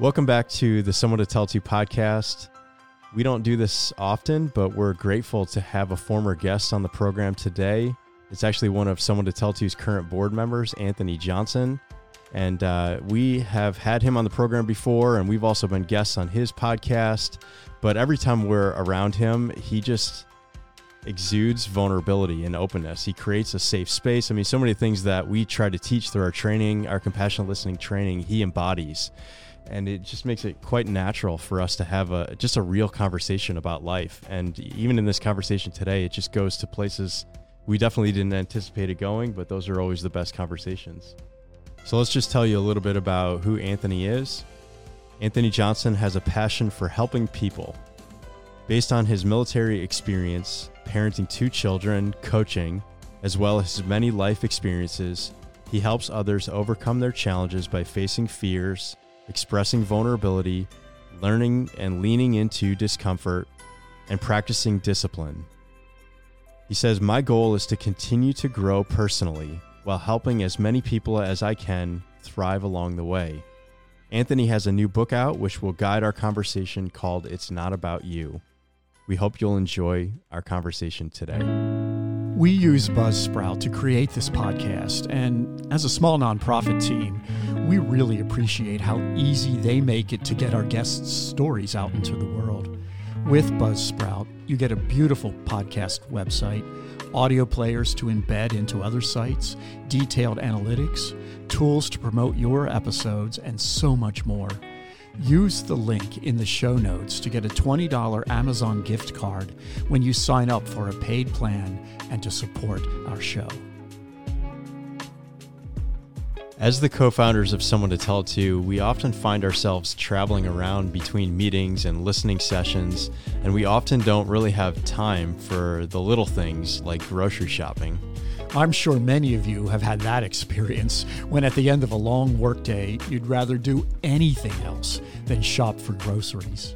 Welcome back to the Someone to Tell It To podcast. We don't do this often, but we're grateful to have a former guest on the program today. It's actually one of Someone to Tell It To's current board members, Anthony Johnson. And we have had him on the program before, and we've also been guests on his podcast. But every time we're around him, he just exudes vulnerability and openness. He creates a safe space. I mean, so many things that we try to teach through our training, our compassionate listening training, he embodies. And it just makes it quite natural for us to have just a real conversation about life. And even in this conversation today, it just goes to places we definitely didn't anticipate it going, but those are always the best conversations. So let's just tell you a little bit about who Anthony is. Anthony Johnson has a passion for helping people. Based on his military experience, parenting two children, coaching, as well as his many life experiences, he helps others overcome their challenges by facing fears, expressing vulnerability, learning and leaning into discomfort, and practicing discipline. He says, "My goal is to continue to grow personally while helping as many people as I can thrive along the way." Anthony has a new book out which will guide our conversation called It's Not About You. We hope you'll enjoy our conversation today. We use Buzzsprout to create this podcast, and as a small nonprofit team, we really appreciate how easy they make it to get our guests' stories out into the world. With Buzzsprout, you get a beautiful podcast website, audio players to embed into other sites, detailed analytics, tools to promote your episodes, and so much more. Use the link in the show notes to get a $20 Amazon gift card when you sign up for a paid plan and to support our show. As the co-founders of Someone to Tell It To, we often find ourselves traveling around between meetings and listening sessions, and we often don't really have time for the little things like grocery shopping. I'm sure many of you have had that experience when at the end of a long workday, you'd rather do anything else than shop for groceries.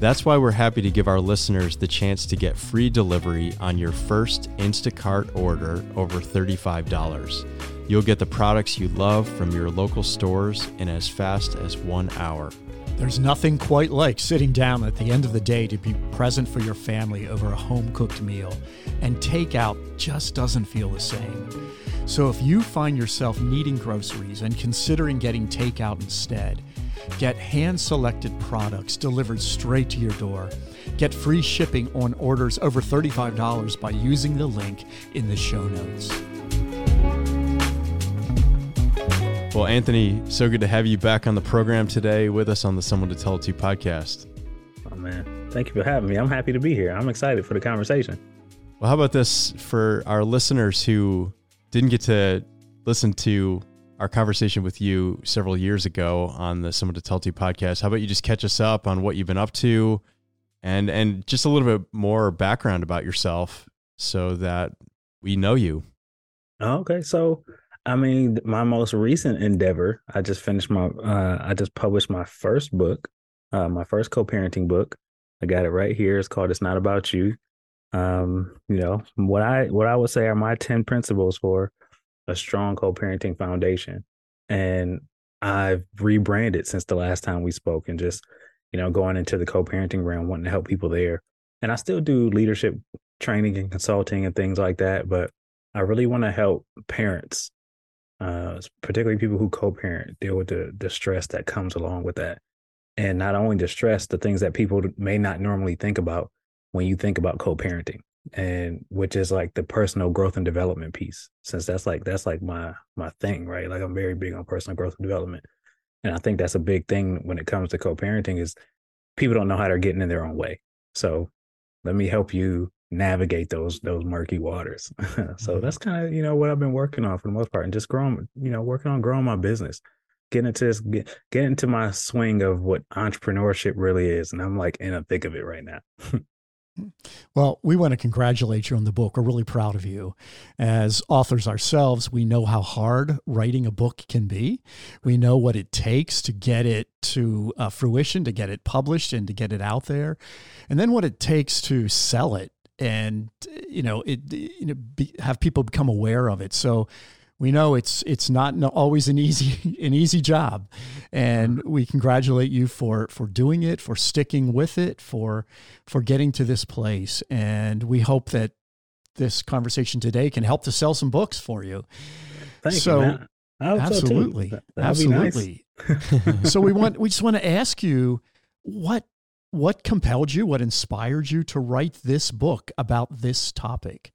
That's why we're happy to give our listeners the chance to get free delivery on your first Instacart order over $35. You'll get the products you love from your local stores in as fast as 1 hour. There's nothing quite like sitting down at the end of the day to be present for your family over a home-cooked meal, and takeout just doesn't feel the same. So if you find yourself needing groceries and considering getting takeout instead, get hand-selected products delivered straight to your door. Get free shipping on orders over $35 by using the link in the show notes. Well, Anthony, so good to have you back on the program today with us on the Someone to Tell It To podcast. Oh, man. Thank you for having me. I'm happy to be here. I'm excited for the conversation. Well, how about this for our listeners who didn't get to listen to our conversation with you several years ago on the Someone to Tell It To podcast? How about you just catch us up on what you've been up to and just a little bit more background about yourself so that we know you? Okay. So, I mean, my most recent endeavor, I just published my first book, my first co-parenting book. I got it right here. It's called It's Not About You. You know, what I would say are my 10 principles for a strong co-parenting foundation. And I've rebranded since the last time we spoke and just, you know, going into the co-parenting realm, wanting to help people there. And I still do leadership training and consulting and things like that, but I really want to help parents, particularly people who co-parent, deal with the stress that comes along with that. And not only the stress, the things that people may not normally think about when you think about co-parenting, and which is like the personal growth and development piece, since that's like my thing, right? Like, I'm very big on personal growth and development. And I think that's a big thing when it comes to co-parenting is people don't know how they're getting in their own way. So let me help you navigate those murky waters. So that's kind of, you know, what I've been working on for the most part, and just growing, you know, working on growing my business, getting into my swing of what entrepreneurship really is. And I'm like in the thick of it right now. Well, we want to congratulate you on the book. We're really proud of you. As authors ourselves, we know how hard writing a book can be. We know what it takes to get it to fruition, to get it published and to get it out there. And then what it takes to sell it. And, you know, have people become aware of it. So we know it's not always an easy job, and we congratulate you for doing it, for sticking with it, for getting to this place. And we hope that this conversation today can help to sell some books for you. Thank you, man. Absolutely. So absolutely. Nice. So we just want to ask you what compelled you, what inspired you to write this book about this topic?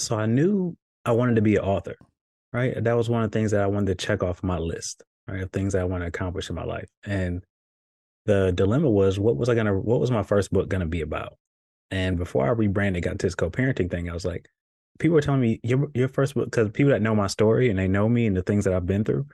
So I knew I wanted to be an author, right? That was one of the things that I wanted to check off my list, right? Of things that I want to accomplish in my life. And the dilemma was, what was my first book going to be about? And before I rebranded, got into this co-parenting thing, I was like, people were telling me your first book, because people that know my story and they know me and the things that I've been through,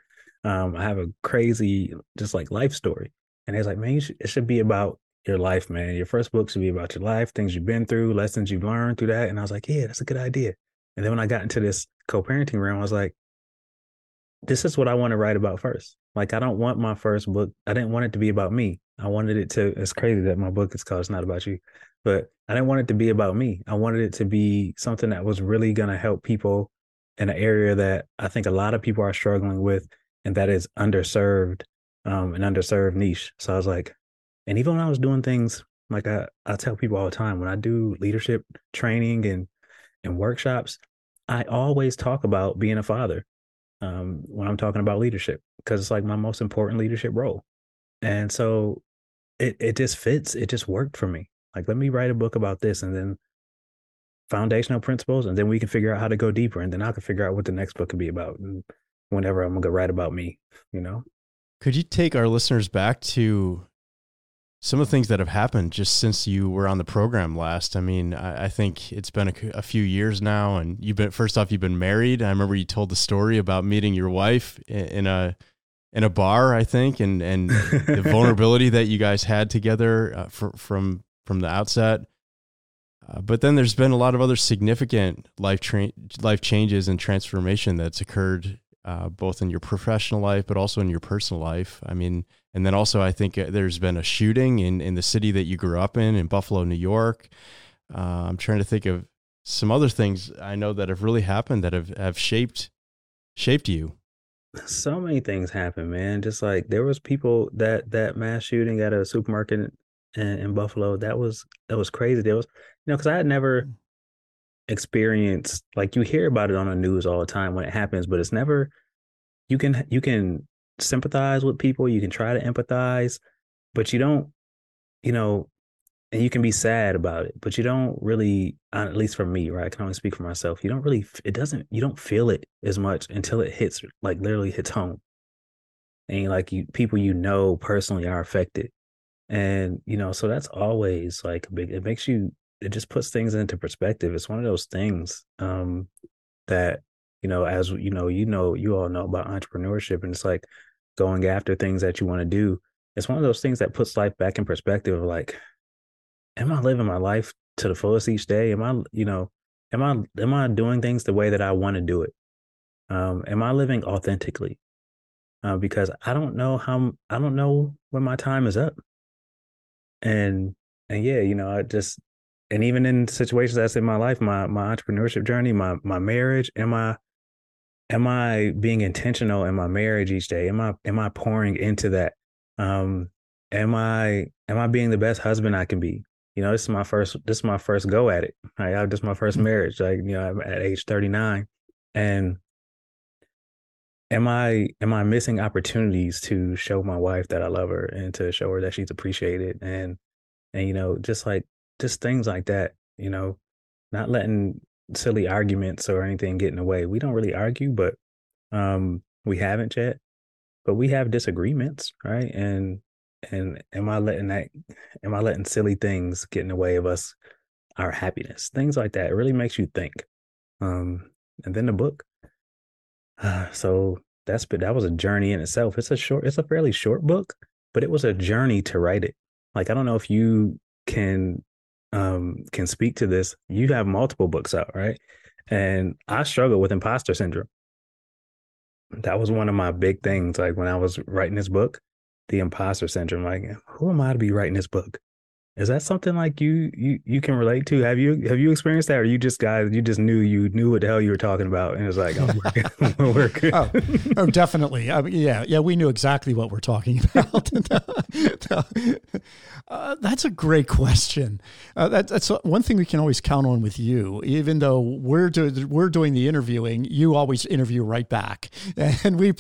I have a crazy, just like life story. And it's like, man, it should be about your life, man. Your first book should be about your life, things you've been through, lessons you've learned through that. And I was like, yeah, that's a good idea. And then when I got into this co-parenting realm, I was like, this is what I want to write about first. Like, I don't want my first book. I didn't want it to be about me. I wanted it to, it's crazy that my book is called It's Not About You, but I didn't want it to be about me. I wanted it to be something that was really going to help people in an area that I think a lot of people are struggling with, and that is underserved, an underserved niche. So I was like, and even when I was doing things, like I tell people all the time, when I do leadership training and workshops, I always talk about being a father when I'm talking about leadership, because it's like my most important leadership role. And so it just fits. It just worked for me. Like, let me write a book about this, and then foundational principles, and then we can figure out how to go deeper, and then I can figure out what the next book could be about, and whenever I'm going to write about me, you know? Could you take our listeners back to some of the things that have happened just since you were on the program last? I mean, I think it's been a few years now, and you've been married. I remember you told the story about meeting your wife in a bar, I think, and the vulnerability that you guys had together from the outset. But then there's been a lot of other significant life changes and transformation that's occurred both in your professional life, but also in your personal life. I mean, and then also I think there's been a shooting in the city that you grew up in Buffalo, New York. I'm trying to think of some other things I know that have really happened that have shaped you. So many things happen, man. Just like there was people that mass shooting at a supermarket in Buffalo. That was crazy. There was, you know, because I had never experienced, like, you hear about it on the news all the time when it happens, but it's never, you can sympathize with people, you can try to empathize, but you don't, you know, and you can be sad about it, but you don't really, at least for me, right? I can only speak for myself. You don't feel it as much until it hits, like literally hits home. And like people, you know, personally are affected. And, you know, so that's always like it just puts things into perspective. It's one of those things that, you know, as you know, you all know about entrepreneurship, and it's like going after things that you want to do. It's one of those things that puts life back in perspective of like, am I living my life to the fullest each day? Am I, you know, am I doing things the way that I want to do it? Am I living authentically? Because I don't know when my time is up. And yeah, you know, and even in situations that's in my life, my entrepreneurship journey, my marriage, am I being intentional in my marriage each day? Am I pouring into that? Am I being the best husband I can be? You know, this is my first go at it. Right? This is my first marriage. Like, you know, I'm at age 39, and am I missing opportunities to show my wife that I love her and to show her that she's appreciated? And you know, just things like that, you know, not letting silly arguments or anything get in the way. We don't really argue, but we haven't yet, but we have disagreements, right? And am I letting silly things get in the way of us, our happiness, things like that. It really makes you think. And then the book. So that was a journey in itself. It's a fairly short book, but it was a journey to write it. Like, I don't know if you can speak to this. You have multiple books out, right? And I struggle with imposter syndrome. That was one of my big things. Like, when I was writing this book, the imposter syndrome, like, who am I to be writing this book? Is that something like you can relate to? Have you experienced that, or you just knew what the hell you were talking about, and it's like, oh, we're good. Oh, definitely. Yeah, we knew exactly what we're talking about. That's a great question. That's one thing we can always count on with you. Even though we're doing the interviewing, you always interview right back, and we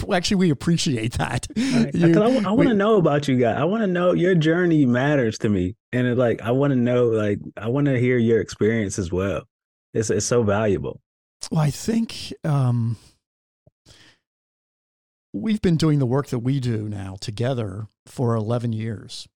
appreciate that. Right. I want to know about you guys. I want to know, your journey matters to me. And it, like, I want to know, like, I want to hear your experience as well. It's so valuable. Well, I think we've been doing the work that we do now together for 11 years.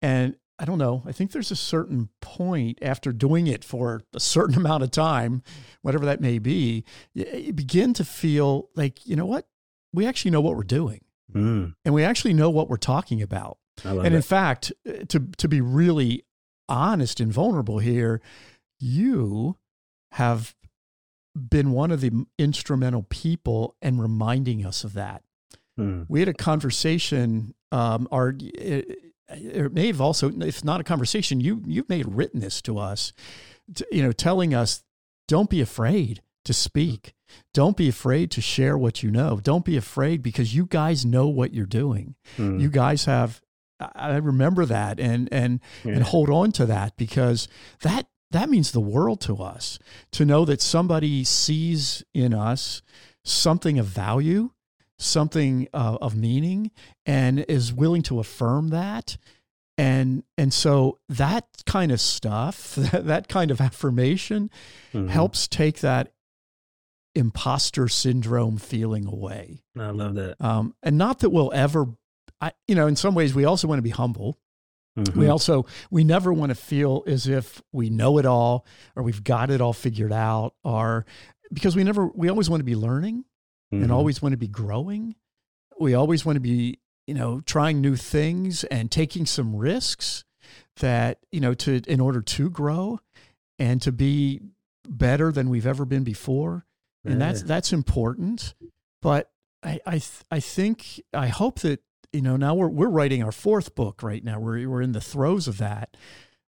And I don't know, I think there's a certain point after doing it for a certain amount of time, whatever that may be, you begin to feel like, you know what? We actually know what we're doing. Mm. And we actually know what we're talking about. And in fact, to be really honest and vulnerable here, you have been one of the instrumental people in reminding us of that. Hmm. We had a conversation, it may have also, if not a conversation, you may have written this to us, telling us, don't be afraid to speak. Don't be afraid to share what you know. Don't be afraid, because you guys know what you're doing. Hmm. You guys have... I remember that and hold on to that, because that means the world to us, to know that somebody sees in us something of value, something of meaning, and is willing to affirm that. And so that kind of stuff, that kind of affirmation, mm-hmm. helps take that imposter syndrome feeling away. I love that. And not that we'll ever... in some ways, we also want to be humble. Mm-hmm. We never want to feel as if we know it all, or we've got it all figured out, or because we always want to be learning, mm-hmm. and always want to be growing. We always want to be, trying new things and taking some risks that, in order to grow and to be better than we've ever been before. Yeah. And that's important. But I hope that, now we're writing our fourth book right now. We're in the throes of that.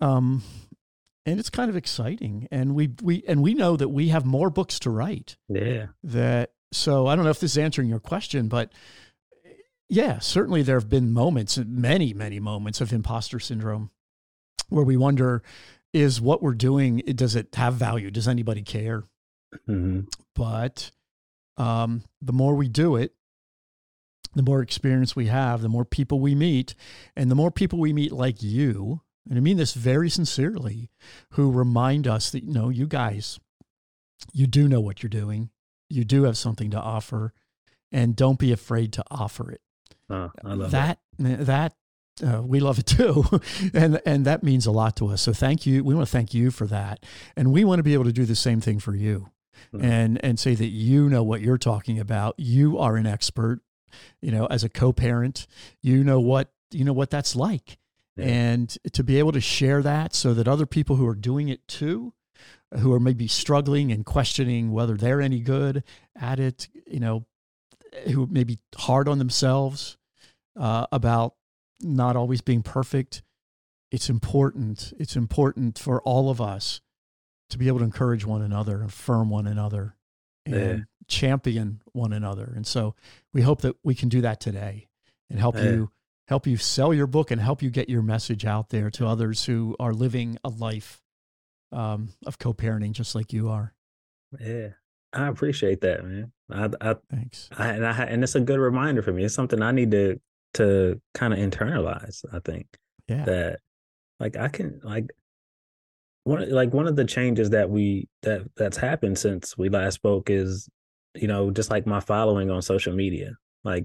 And it's kind of exciting. And we know that we have more books to write. Yeah. So I don't know if this is answering your question, but yeah, certainly there have been moments, many, many moments of imposter syndrome where we wonder, is what we're doing, does it have value? Does anybody care? Mm-hmm. But the more we do it, the more experience we have, the more people we meet, and the more people we meet like you, and I mean this very sincerely, who remind us that, you guys, you do know what you're doing. You do have something to offer, and don't be afraid to offer it. Oh, I love that. That we love it too. and that means a lot to us. So thank you. We want to thank you for that. And we want to be able to do the same thing for you, mm-hmm. and say that you know what you're talking about. You are an expert. As a co-parent, you know what that's like. Yeah. And to be able to share that so that other people who are doing it too, who are maybe struggling and questioning whether they're any good at it, who may be hard on themselves about not always being perfect. It's important. It's important for all of us to be able to encourage one another, affirm one another, and champion one another. And so we hope that we can do that today and help you sell your book and help you get your message out there to others who are living a life of co-parenting just like you are. Yeah. I appreciate that, man. Thanks. And it's a good reminder for me. It's something I need to kind of internalize, I think. Yeah. That one of the changes that's happened since we last spoke is, just like my following on social media. I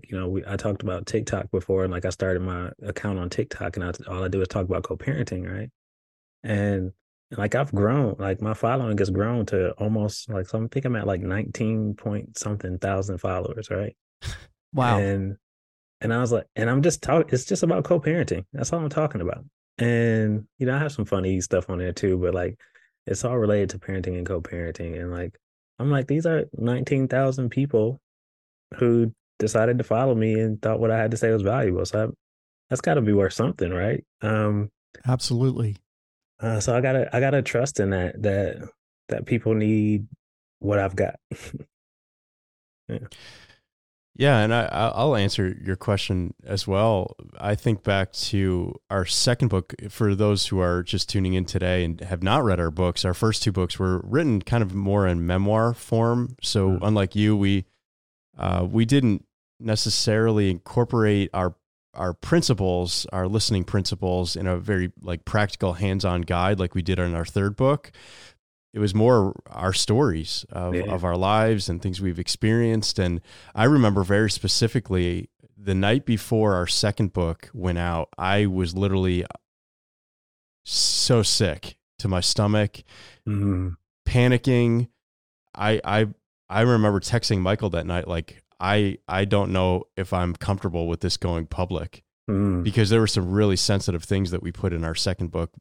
talked about TikTok before, and I started my account on TikTok, and all I do is talk about co-parenting, right? And I've grown, my following has grown to almost so I think I'm at 19 point something thousand followers, right? Wow. And I was and I'm just talking, it's just about co-parenting. That's all I'm talking about. And, I have some funny stuff on there too, but it's all related to parenting and co-parenting. And I'm these are 19,000 people who decided to follow me and thought what I had to say was valuable. So that's gotta be worth something. Right. Absolutely. So I gotta trust in that people need what I've got. Yeah. Yeah, and I'll answer your question as well. I think back to our second book. For those who are just tuning in today and have not read our books, our first two books were written kind of more in memoir form. So unlike you, we didn't necessarily incorporate our principles, our listening principles, in a very like practical hands-on guide like we did on our third book. It was more our stories of our lives and things we've experienced. And I remember very specifically the night before our second book went out, I was literally so sick to my stomach, panicking. I remember texting Michael that night, like, I don't know if I'm comfortable with this going public, because there were some really sensitive things that we put in our second book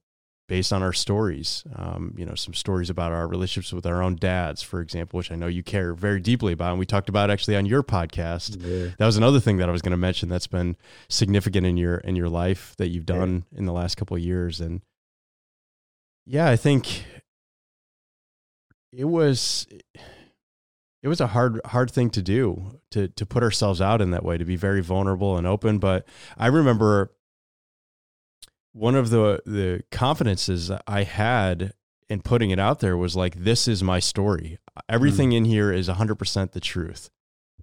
based on our stories, some stories about our relationships with our own dads, for example, which I know you care very deeply about. And we talked about actually on your podcast. Yeah. That was another thing that I was going to mention that's been significant in your life that you've done in the last couple of years. And yeah, I think it was a hard thing to do, to put ourselves out in that way, to be very vulnerable and open. But I remember one of the confidences I had in putting it out there was like, this is my story. Everything in here is 100% the truth.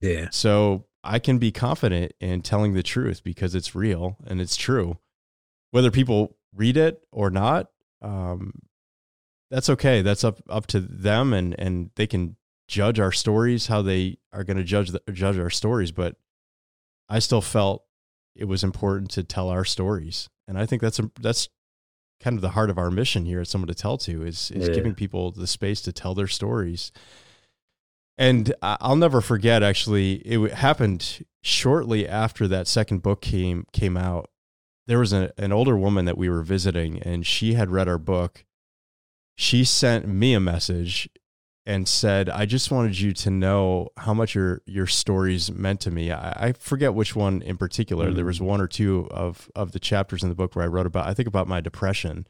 Yeah. So I can be confident in telling the truth because it's real and it's true. Whether people read it or not, that's okay. That's up to them, and they can judge our stories, how they are going to judge our stories. But I still felt it was important to tell our stories. And I think that's kind of the heart of our mission here at Someone to Tell To is giving people the space to tell their stories. And I'll never forget, actually, it happened shortly after that second book came out. There was an older woman that we were visiting, and she had read our book. She sent me a message and said, I just wanted you to know how much your stories meant to me. I forget which one in particular. There was one or two of the chapters in the book where I wrote about, I think, about my depression.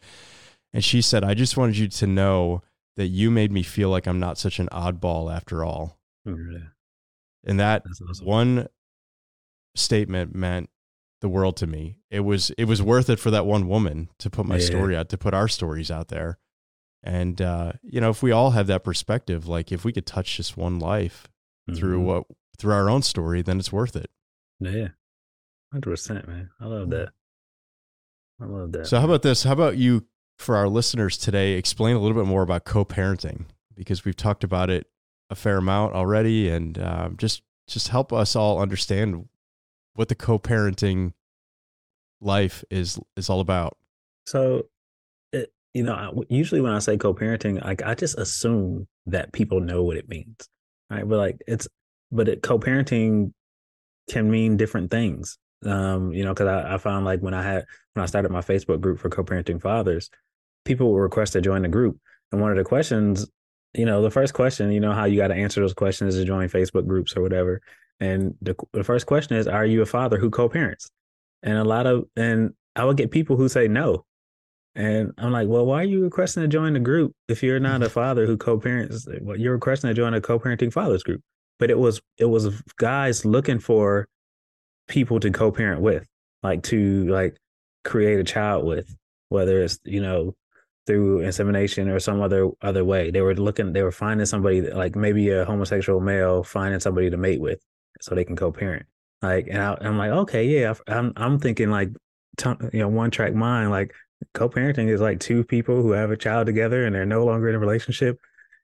And she said, I just wanted you to know that you made me feel like I'm not such an oddball after all. Mm-hmm. And that's awesome. One statement meant the world to me. It was worth it for that one woman to put my story out, to put our stories out there. And, if we all have that perspective, like if we could touch just one life through our own story, then it's worth it. Yeah. 100%, man. I love that. So how about this? How about you, for our listeners today, explain a little bit more about co-parenting, because we've talked about it a fair amount already, and just help us all understand what the co-parenting life is all about. So, usually when I say co-parenting, like, I just assume that people know what it means, right? But co-parenting can mean different things, because I found, like, when I started my Facebook group for co-parenting fathers, people would request to join the group. And one of the questions, the first question, how you got to answer those questions is to join Facebook groups or whatever. And the first question is, are you a father who co-parents? And and I would get people who say no. And I'm like, well, why are you requesting to join the group if you're not a father who co-parents? Well, you're requesting to join a co-parenting fathers group. But it was guys looking for people to co-parent with, like to create a child with, whether it's, through insemination or some other way. They were finding somebody that, like, maybe a homosexual male finding somebody to mate with so they can co-parent. Like, and I'm like, okay, yeah, I'm thinking, like, one track mind, like, co-parenting is like two people who have a child together and they're no longer in a relationship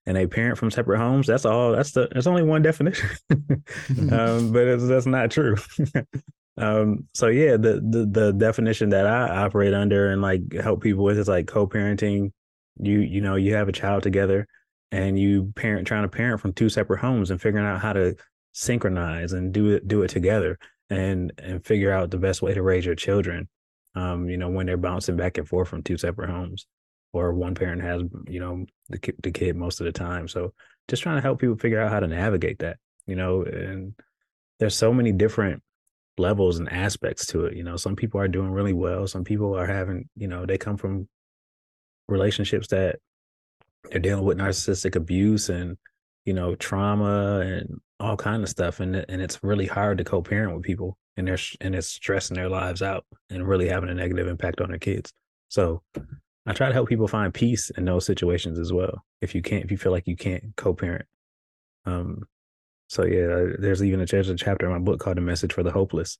and they parent from separate homes. That's all. There's only one definition, but that's not true. So yeah, the definition that I operate under and, like, help people with is like co-parenting. You have a child together and you trying to parent from two separate homes and figuring out how to synchronize and do it together and figure out the best way to raise your children. When they're bouncing back and forth from two separate homes, or one parent has, the kid most of the time. So just trying to help people figure out how to navigate that, and there's so many different levels and aspects to it. You know, some people are doing really well. Some people are having, you know, they come from relationships that they're dealing with narcissistic abuse and, you know, trauma and all kind of stuff. And it's really hard to co-parent with people, and it's stressing their lives out and really having a negative impact on their kids. So I try to help people find peace in those situations as well. If you feel like you can't co-parent. So yeah, there's a chapter in my book called The Message for the Hopeless,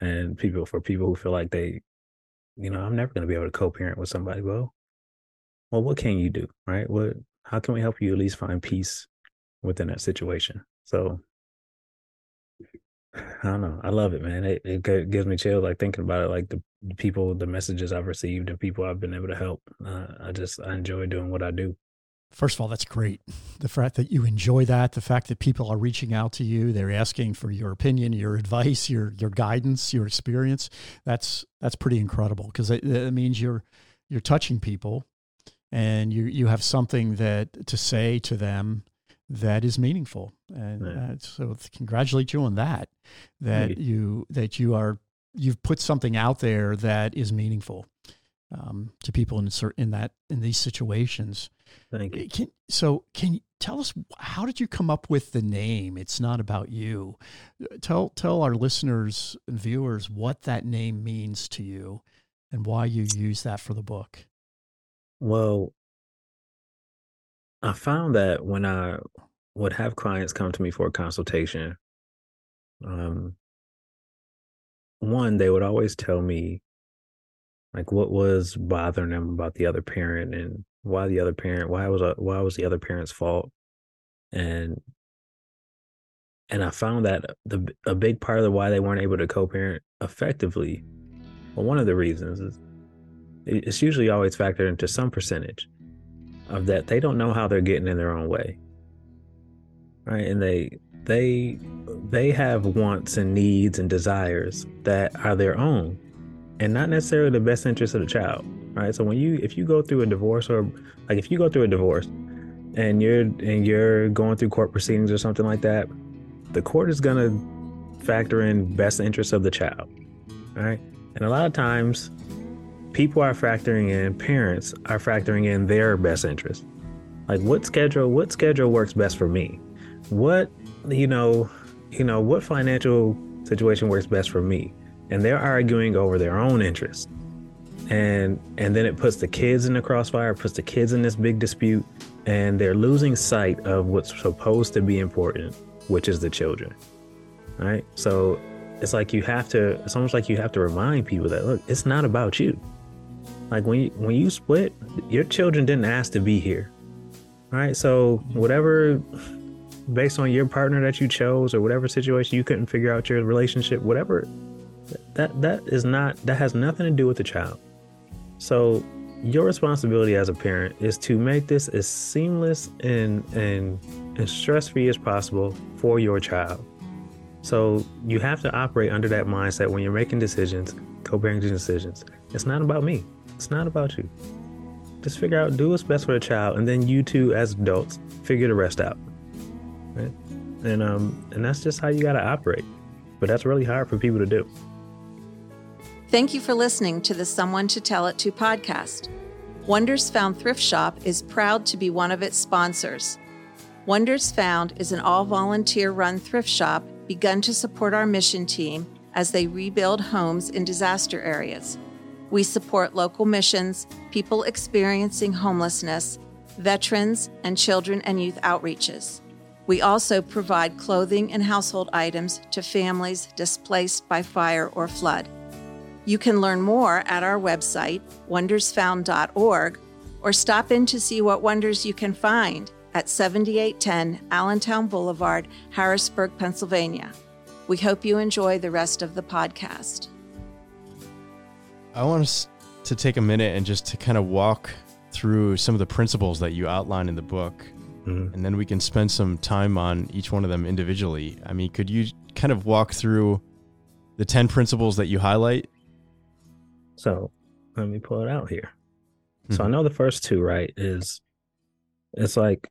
and for people who feel like they, you know, I'm never going to be able to co-parent with somebody. Well, what can you do? Right? How can we help you at least find peace within that situation? So I don't know. I love it, man. It gives me chills, like thinking about it, like the people, the messages I've received and people I've been able to help. I enjoy doing what I do. First of all, that's great. The fact that you enjoy that, the fact that people are reaching out to you, they're asking for your opinion, your advice, your guidance, your experience. That's pretty incredible, because it means you're touching people, and you have something that to say to them that is meaningful. And so congratulate you on that, you've put something out there that is meaningful to people in these situations. Thank you. Can you tell us, how did you come up with the name? It's Not About You. Tell our listeners and viewers what that name means to you and why you use that for the book. Well, I found that when I would have clients come to me for a consultation, one, they would always tell me like what was bothering them about the other parent and why was the other parent's fault. And I found that a big part of the why they weren't able to co-parent effectively, well, one of the reasons is it's usually always factored into some percentage of that they don't know how they're getting in their own way, right? And they have wants and needs and desires that are their own and not necessarily the best interest of the child, right? So if you go through a divorce and you're going through court proceedings or something like that, the court is gonna factor in best interest of the child, right? And a lot of times parents are factoring in their best interest. Like what schedule works best for me? What financial situation works best for me? And they're arguing over their own interests. And then it puts the kids in the crossfire, puts the kids in this big dispute, and they're losing sight of what's supposed to be important, which is the children, right? So it's almost like you have to remind people that, look, it's not about you. Like when you split, your children didn't ask to be here, right? So whatever, based on your partner that you chose or whatever situation you couldn't figure out your relationship, whatever, that has nothing to do with the child. So your responsibility as a parent is to make this as seamless and stress-free as possible for your child. So you have to operate under that mindset when you're making decisions, co-parenting decisions. It's not about me. It's not about you. Just figure out, do what's best for the child, and then you two as adults figure the rest out. Right? And that's just how you got to operate. But that's really hard for people to do. Thank you for listening to the Someone to Tell It To podcast. Wonders Found Thrift Shop is proud to be one of its sponsors. Wonders Found is an all-volunteer-run thrift shop begun to support our mission team as they rebuild homes in disaster areas. We support local missions, people experiencing homelessness, veterans, and children and youth outreaches. We also provide clothing and household items to families displaced by fire or flood. You can learn more at our website, wondersfound.org, or stop in to see what wonders you can find at 7810 Allentown Boulevard, Harrisburg, Pennsylvania. We hope you enjoy the rest of the podcast. I want us to take a minute and just to kind of walk through some of the principles that you outline in the book. Mm-hmm. And then we can spend some time on each one of them individually. I mean, could you kind of walk through the 10 principles that you highlight? So let me pull it out here. Mm-hmm. So I know the first two, right, it's like,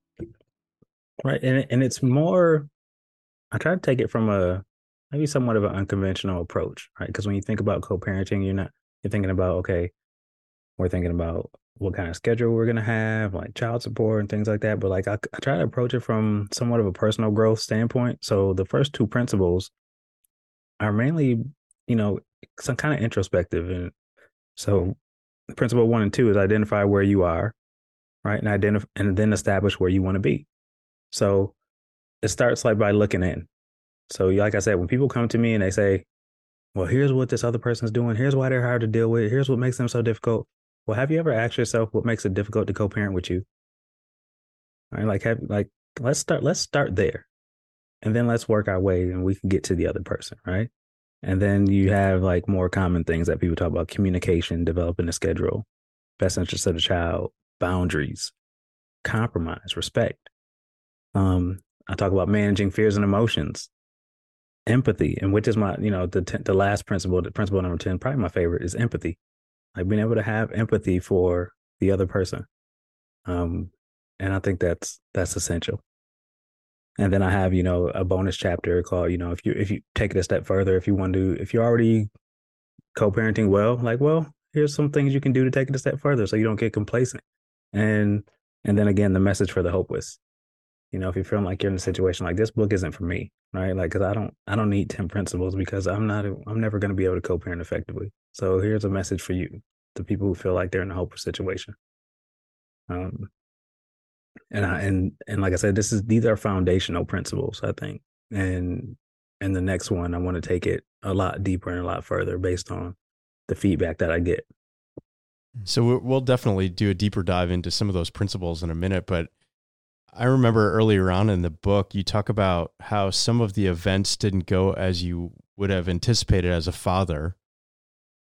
right. And it's more, I try to take it from maybe somewhat of an unconventional approach, right? Because when you think about co-parenting, you're thinking about, okay, we're thinking about what kind of schedule we're going to have, like child support and things like that. But like I try to approach it from somewhat of a personal growth standpoint. So the first two principles are mainly, some kind of introspective. And so principle 1 and 2 is identify where you are, right? And then establish where you want to be. So it starts like by looking in. So like I said, when people come to me and they say, well, here's what this other person's doing. Here's why they're hard to deal with. Here's what makes them so difficult. Well, have you ever asked yourself what makes it difficult to co-parent with you? All right, let's start there. And then let's work our way and we can get to the other person, right? And then you have like more common things that people talk about: communication, developing a schedule, best interests of the child, boundaries, compromise, respect. I talk about managing fears and emotions, empathy, and which is my, the last principle, principle number 10, probably my favorite, is empathy. Like being able to have empathy for the other person. And I think that's essential. And then I have, a bonus chapter called, if you take it a step further, if you're already co-parenting well, here's some things you can do to take it a step further so you don't get complacent. And then again, the message for the hopeless. If you're feeling like you're in a situation like this book isn't for me, right? Like, cause I don't need 10 principles because I'm never going to be able to co-parent effectively. So here's a message for you, the people who feel like they're in a hopeless situation. And like I said, these are foundational principles, I think. And the next one, I want to take it a lot deeper and a lot further based on the feedback that I get. So we'll definitely do a deeper dive into some of those principles in a minute, but I remember earlier on in the book, you talk about how some of the events didn't go as you would have anticipated as a father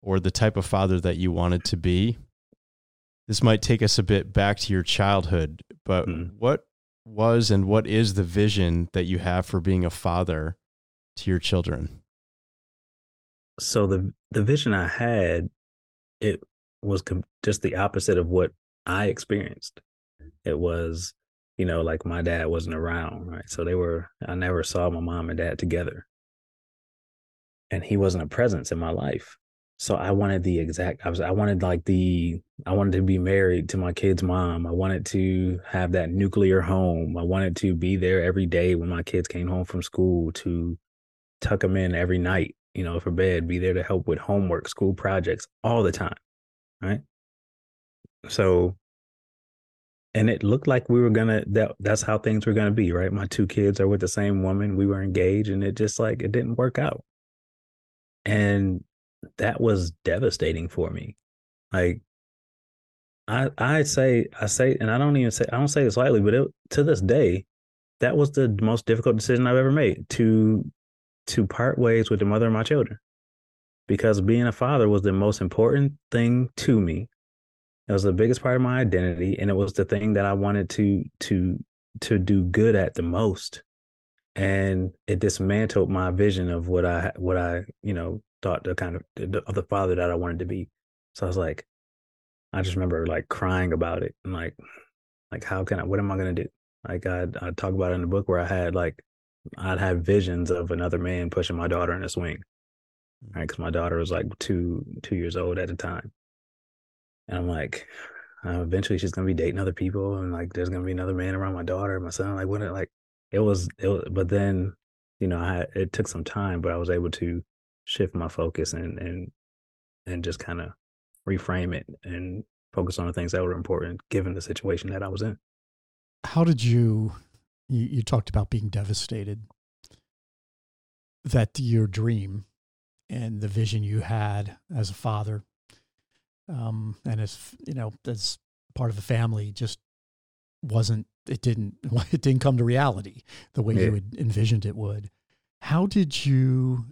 or the type of father that you wanted to be. This might take us a bit back to your childhood, but what was and what is the vision that you have for being a father to your children? So the vision I had, it was just the opposite of what I experienced. It was, like my dad wasn't around, right? So I never saw my mom and dad together. And he wasn't a presence in my life. So I wanted I wanted to be married to my kid's mom. I wanted to have that nuclear home. I wanted to be there every day when my kids came home from school, to tuck them in every night, for bed, be there to help with homework, school projects, all the time, right? So, and it looked like that's how things were going to be, right? My two kids are with the same woman. We were engaged, and it just it didn't work out. And that was devastating for me. Like I say, and I don't say this lightly, but to this day, that was the most difficult decision I've ever made, to part ways with the mother of my children, because being a father was the most important thing to me. It was the biggest part of my identity. And it was the thing that I wanted to do good at the most. And it dismantled my vision of what I thought of the father that I wanted to be. So I was like, I just remember crying about it and what am I going to do? Like I talk about it in the book where I had I'd have visions of another man pushing my daughter in a swing, right? Because my daughter was two years old at the time, and I'm eventually she's going to be dating other people, and there's going to be another man around my daughter, my son. But then it took some time, but I was able to shift my focus and just kind of reframe it and focus on the things that were important given the situation that I was in. How did you talked about being devastated, that your dream and the vision you had as a father, and as part of the family, just didn't come to reality the way you had envisioned it would. How did you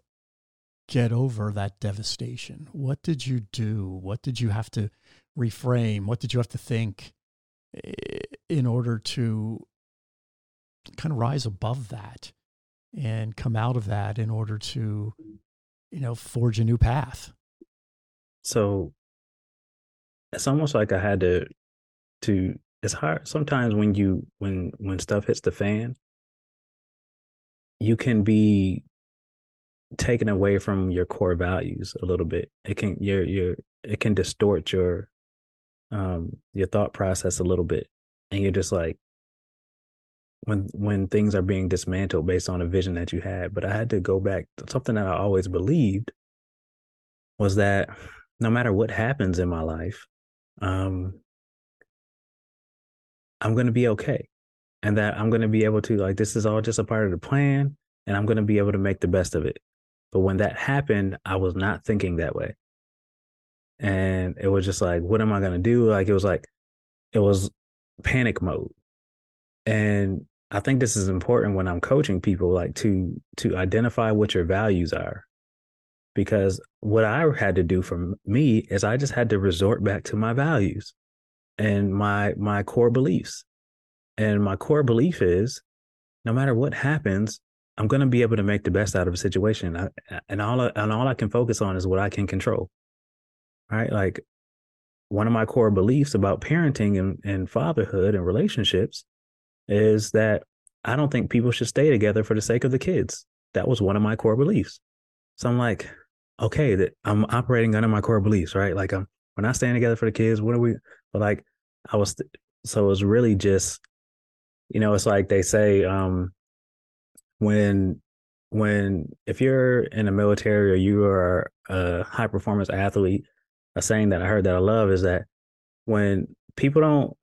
get over that devastation? What did you do? What did you have to reframe? What did you have to think in order to kind of rise above that and come out of that in order to, forge a new path? So it's almost like I had to, it's hard sometimes when stuff hits the fan, you can be taken away from your core values a little bit. It can it can distort your thought process a little bit, and you're just like, when things are being dismantled based on a vision that you had. But I had to go back to something that I always believed was that no matter what happens in my life, I'm going to be okay, and that I'm going to be able to, like, this is all just a part of the plan, and I'm going to be able to make the best of it. But when that happened, I was not thinking that way. And it was just like, what am I going to do? Like, it was panic mode. And I think this is important when I'm coaching people, like to identify what your values are, because what I had to do for me is I just had to resort back to my values and my core beliefs. And my core belief is no matter what happens, I'm going to be able to make the best out of a situation. And all I can focus on is what I can control. Right? Like, one of my core beliefs about parenting and fatherhood and relationships is that I don't think people should stay together for the sake of the kids. That was one of my core beliefs. So I'm like, okay, that I'm operating under my core beliefs, right? Like, we're not staying together for the kids. What are we? But like, so it was really just, you know, it's like they say, when if you're in the military or you are a high performance athlete, a saying that I heard that I love is that when people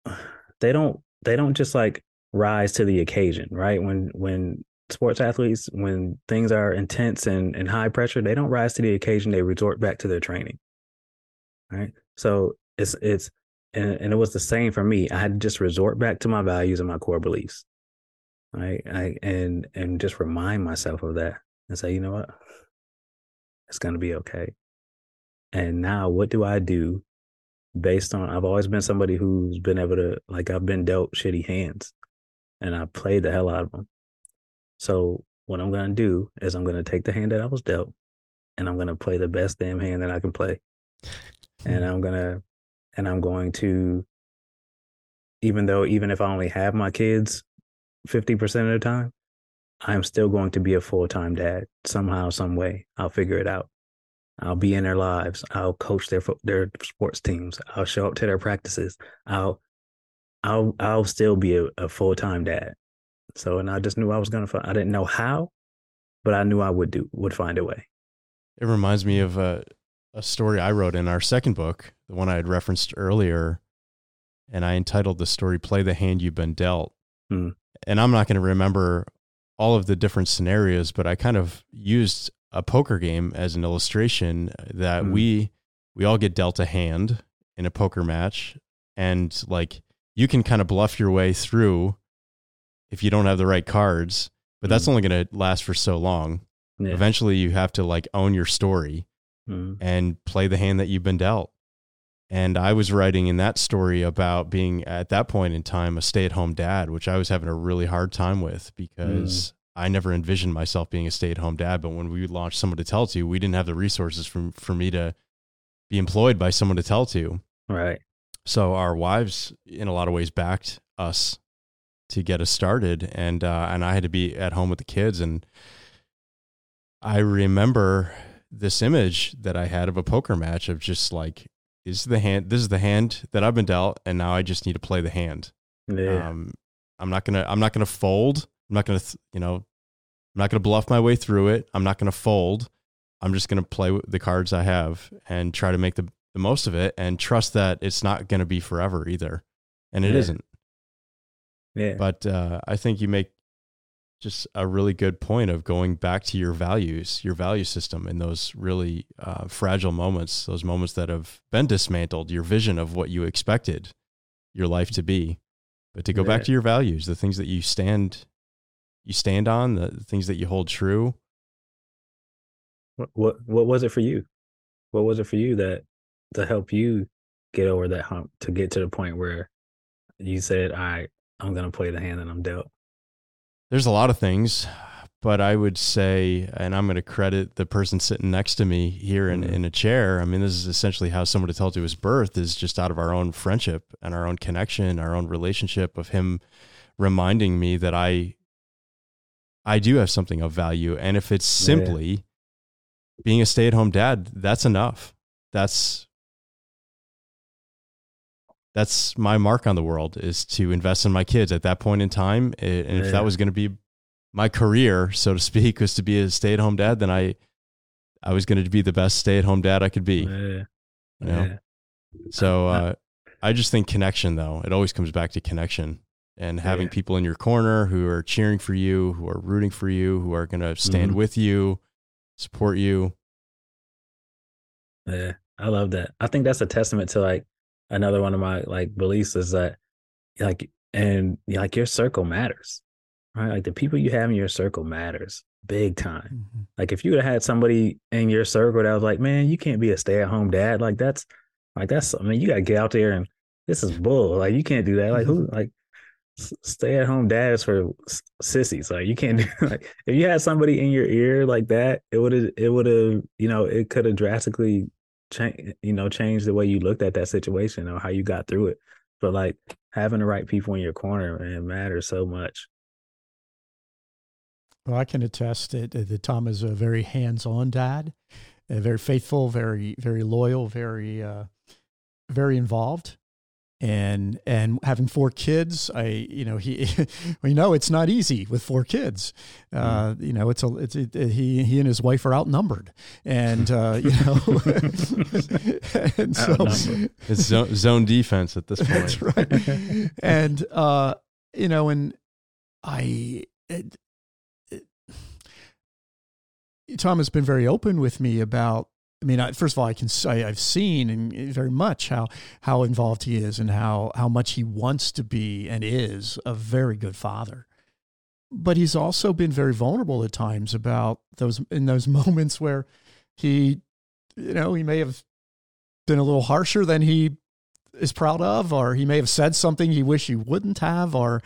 don't just like rise to the occasion, right? When sports athletes, when things are intense and high pressure, they don't rise to the occasion. They resort back to their training. Right. So it was the same for me. I had to just resort back to my values and my core beliefs. Right. And just remind myself of that and say, you know what? It's going to be okay. And now what do I do based on, I've always been somebody who's been able to, like, I've been dealt shitty hands and I played the hell out of them. So what I'm going to do is I'm going to take the hand that I was dealt and I'm going to play the best damn hand that I can play. And I'm going to, even if I only have my kids 50% of the time, I'm still going to be a full-time dad somehow, some way. I'll figure it out. I'll be in their lives. I'll coach their sports teams. I'll show up to their practices. I'll still be a full-time dad. So, and I just knew I was going to find, I didn't know how, but I knew I would find a way. It reminds me of a story I wrote in our second book, the one I had referenced earlier, and I entitled the story, Play the Hand You've Been Dealt. Hmm. And I'm not going to remember all of the different scenarios, but I kind of used a poker game as an illustration that we all get dealt a hand in a poker match, and like you can kind of bluff your way through if you don't have the right cards, but that's only going to last for so long. Yeah. Eventually you have to like own your story and play the hand that you've been dealt. And I was writing in that story about being at that point in time, a stay-at-home dad, which I was having a really hard time with because I never envisioned myself being a stay-at-home dad. But when we launched Someone to Tell It To, we didn't have the resources for me to be employed by someone to tell to. Right. So our wives in a lot of ways backed us to get us started. And I had to be at home with the kids. And I remember this image that I had of a poker match of just like, this is the hand that I've been dealt. And now I just need to play the hand. Yeah. I'm not going to fold. I'm not going to, I'm not going to bluff my way through it. I'm not going to fold. I'm just going to play with the cards I have and try to make the most of it and trust that it's not going to be forever either. And it isn't. Yeah. But I think you make just a really good point of going back to your values, your value system, and those really fragile moments, those moments that have been dismantled, your vision of what you expected your life to be. But to go back to your values, the things that you stand on, the things that you hold true. What was it for you? What was it for you that to help you get over that hump, to get to the point where you said, all right, I'm going to play the hand that I'm dealt? There's a lot of things, but I would say, and I'm going to credit the person sitting next to me here in a chair. I mean, this is essentially how Someone to Tell It To was birthed, is just out of our own friendship and our own connection, our own relationship, of him reminding me that I do have something of value. And if it's simply being a stay-at-home dad, that's enough. That's my mark on the world, is to invest in my kids at that point in time. And if that was going to be my career, so to speak, was to be a stay-at-home dad, then I was going to be the best stay-at-home dad I could be. You know? So I just think connection, though. It always comes back to connection and having people in your corner who are cheering for you, who are rooting for you, who are going to stand with you, support you. Yeah, I love that. I think that's a testament to like another one of my like beliefs is that your circle matters, right? Like the people you have in your circle matters big time. Mm-hmm. Like if you would have had somebody in your circle that was like, man, you can't be a stay-at-home dad. Like that's I mean, you got to get out there and this is bull. Like you can't do that. Like who, like stay-at-home dad is for sissies. Like you can't do, like if you had somebody in your ear like that, it would have, you know, it could have drastically change the way you looked at that situation or how you got through it. But like having the right people in your corner, man, matters so much. Well, I can attest that Tom is a very hands-on dad, very faithful, very, very loyal, very, very involved. And having four kids, it's not easy with four kids. You know, he and his wife are outnumbered, and and so it's zone defense at this point. That's right. And Tom has been very open with me about. I mean, first of all, I can say I've seen and very much how involved he is and how much he wants to be and is a very good father. But he's also been very vulnerable at times about those moments where he, you know, he may have been a little harsher than he is proud of, or he may have said something he wish he wouldn't have, or,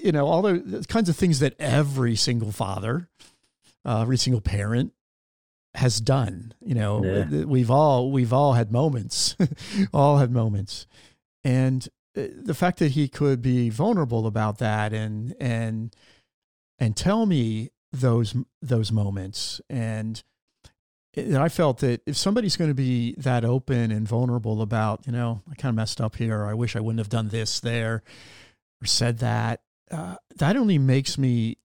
you know, all the kinds of things that every single father, every single parent has done. You know, we've all had moments, and the fact that he could be vulnerable about that and tell me those moments, and I felt that if somebody's going to be that open and vulnerable about, you know, I kind of messed up here, or I wish I wouldn't have done this there or said that, that only makes me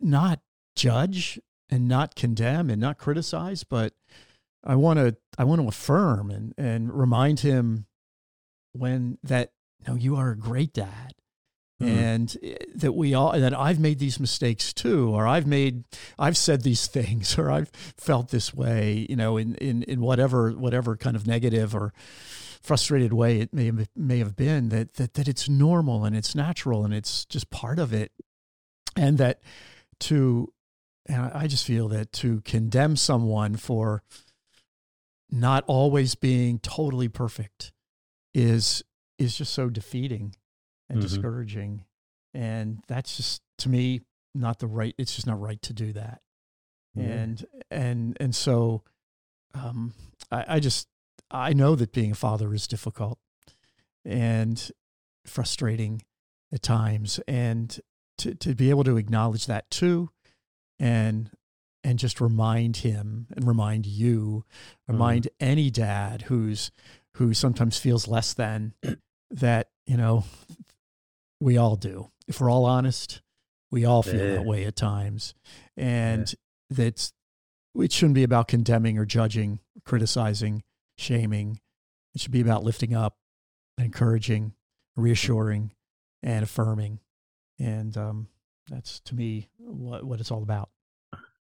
not judge and not condemn and not criticize, but I want to affirm and remind him you are a great dad, mm-hmm. and that that I've made these mistakes too, or I've said these things, or I've felt this way, you know, in whatever kind of negative or frustrated way it may have been, that it's normal and it's natural and it's just part of it, and I just feel that to condemn someone for not always being totally perfect is just so defeating and mm-hmm. discouraging. And that's just, to me, it's just not right to do that. Mm-hmm. And so I know that being a father is difficult and frustrating at times. And to be able to acknowledge that too, and just remind him and remind you, mm-hmm. any dad who sometimes feels less than that, you know, we all do. If we're all honest, we all feel that way at times. And it shouldn't be about condemning or judging, criticizing, shaming. It should be about lifting up, encouraging, reassuring, and affirming. And, that's, to me, what it's all about.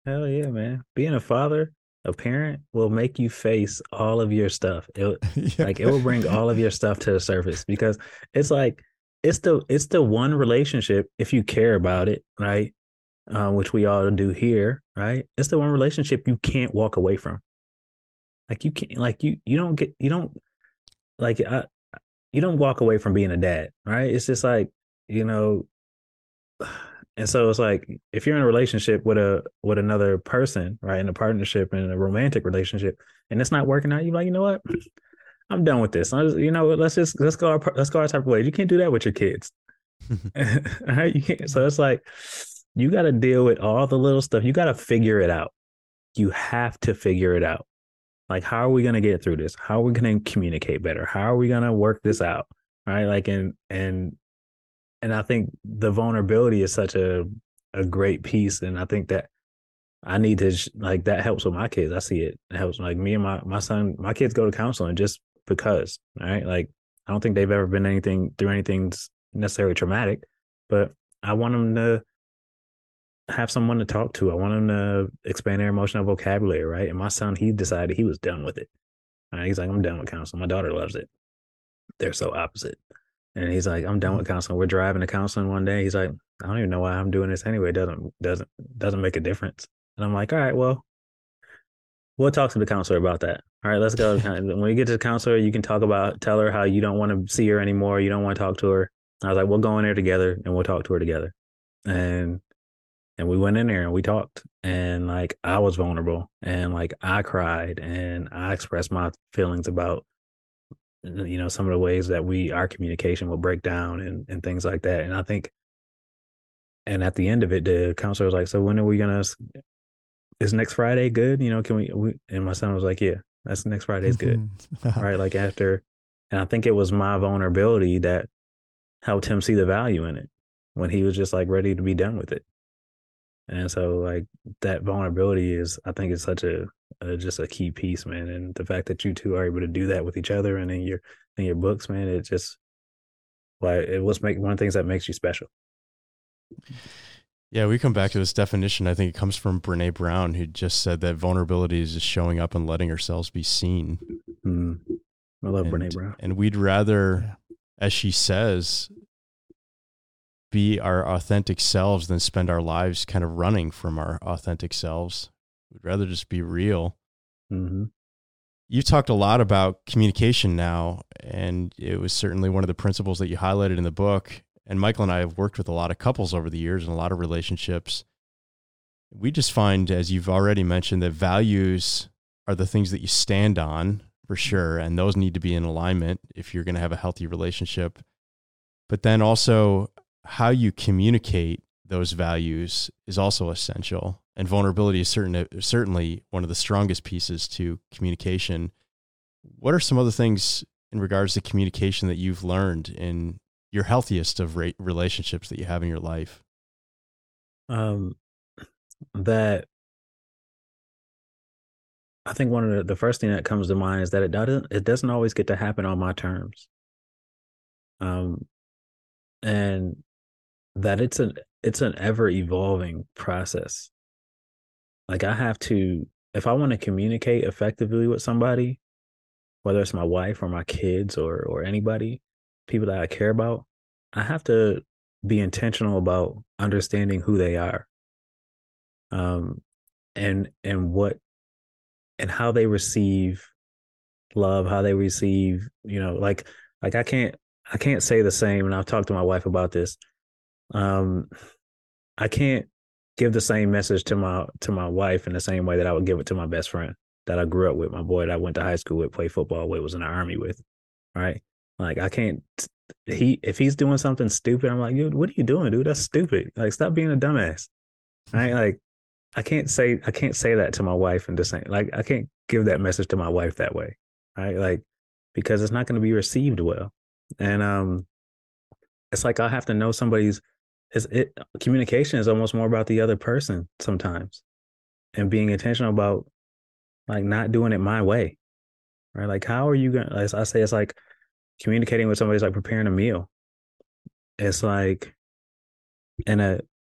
Hell yeah, man. Being a father, a parent, will make you face all of your stuff. It will bring all of your stuff to the surface, because it's like, it's the one relationship, if you care about it, right? Which we all do here, right? It's the one relationship you can't walk away from. Like you can't, like you don't walk away from being a dad, right? It's just like, you know, and so it's like, if you're in a relationship with another person, right, in a partnership, in a romantic relationship, and it's not working out, you're like, you know what, I'm done with this. Let's go our separate ways. You can't do that with your kids. All right? You can't. So it's like, you got to deal with all the little stuff. You got to figure it out. you have to figure it out. Like, how are we going to get through this? How are we going to communicate better? How are we going to work this out? Right? Like, and I think the vulnerability is such a great piece. And I think that I need to, like, that helps with my kids. I see it. It helps, like, me and my son, my kids go to counseling just because, right? Like, I don't think they've ever been through anything necessarily traumatic, but I want them to have someone to talk to. I want them to expand their emotional vocabulary, right? And my son, he decided he was done with it. Right? He's like, I'm done with counseling. My daughter loves it. They're so opposite. And he's like, I'm done with counseling. We're driving to counseling one day. He's like, I don't even know why I'm doing this anyway. It doesn't make a difference. And I'm like, all right, well, we'll talk to the counselor about that. All right, let's go. When you get to the counselor, you can tell her how you don't want to see her anymore. You don't want to talk to her. And I was like, we'll go in there together and we'll talk to her together. And we went in there and we talked, and like, I was vulnerable, and like, I cried, and I expressed my feelings about, you know, some of the ways that our communication will break down and things like that. And I think, and at the end of it, the counselor was like, so when are we going to, is next Friday good? You know, can we, and my son was like, yeah, that's next Friday's good. Right. Like after, and I think it was my vulnerability that helped him see the value in it when he was just like ready to be done with it. And so, like, that vulnerability is, I think, is such a just a key piece, man. And the fact that you two are able to do that with each other and in your books, man, it just, like, it was one of the things that makes you special. Yeah, we come back to this definition. I think it comes from Brené Brown, who just said that vulnerability is just showing up and letting ourselves be seen. Mm. I love Brené Brown. And we'd rather, as she says, be our authentic selves than spend our lives kind of running from our authentic selves. We'd rather just be real. Mm-hmm. You've talked a lot about communication now, and it was certainly one of the principles that you highlighted in the book. And Michael and I have worked with a lot of couples over the years and a lot of relationships. We just find, as you've already mentioned, that values are the things that you stand on for sure. And those need to be in alignment if you're going to have a healthy relationship. But then also, how you communicate those values is also essential. And vulnerability is certainly one of the strongest pieces to communication. What are some other things in regards to communication that you've learned in your healthiest of relationships that you have in your life? That I think one of the first thing that comes to mind is that it doesn't always get to happen on my terms. And that it's an ever evolving process. Like, I have to, if I want to communicate effectively with somebody, whether it's my wife or my kids or anybody, people that I care about, I have to be intentional about understanding who they are, and what and how they receive love, how they receive, you know, like I can't say the same, and I've talked to my wife about this. I can't give the same message to my wife in the same way that I would give it to my best friend that I grew up with, my boy that I went to high school with, played football with, was in the Army with, right? Like, I can't, if he's doing something stupid, I'm like, dude, what are you doing, dude? That's stupid. Like, stop being a dumbass, right? Like, I can't say that to my wife and the same, like, I can't give that message to my wife that way, right? Like, because it's not going to be received well. And it's like I have to know somebody's. Communication is almost more about the other person sometimes, and being intentional about, like, not doing it my way, right? Like, how are you going? As I say, it's like communicating with somebody is like preparing a meal. It's like, you